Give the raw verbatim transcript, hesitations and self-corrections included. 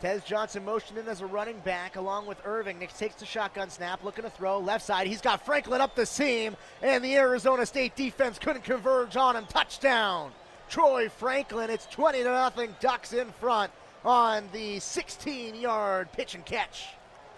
Tez Johnson motioned in as a running back along with Irving. Nix takes the shotgun snap, looking to throw left side. He's got Franklin up the seam, and the Arizona State defense couldn't converge on him. Touchdown, Troy Franklin. It's twenty to nothing, Ducks in front on the sixteen-yard pitch and catch.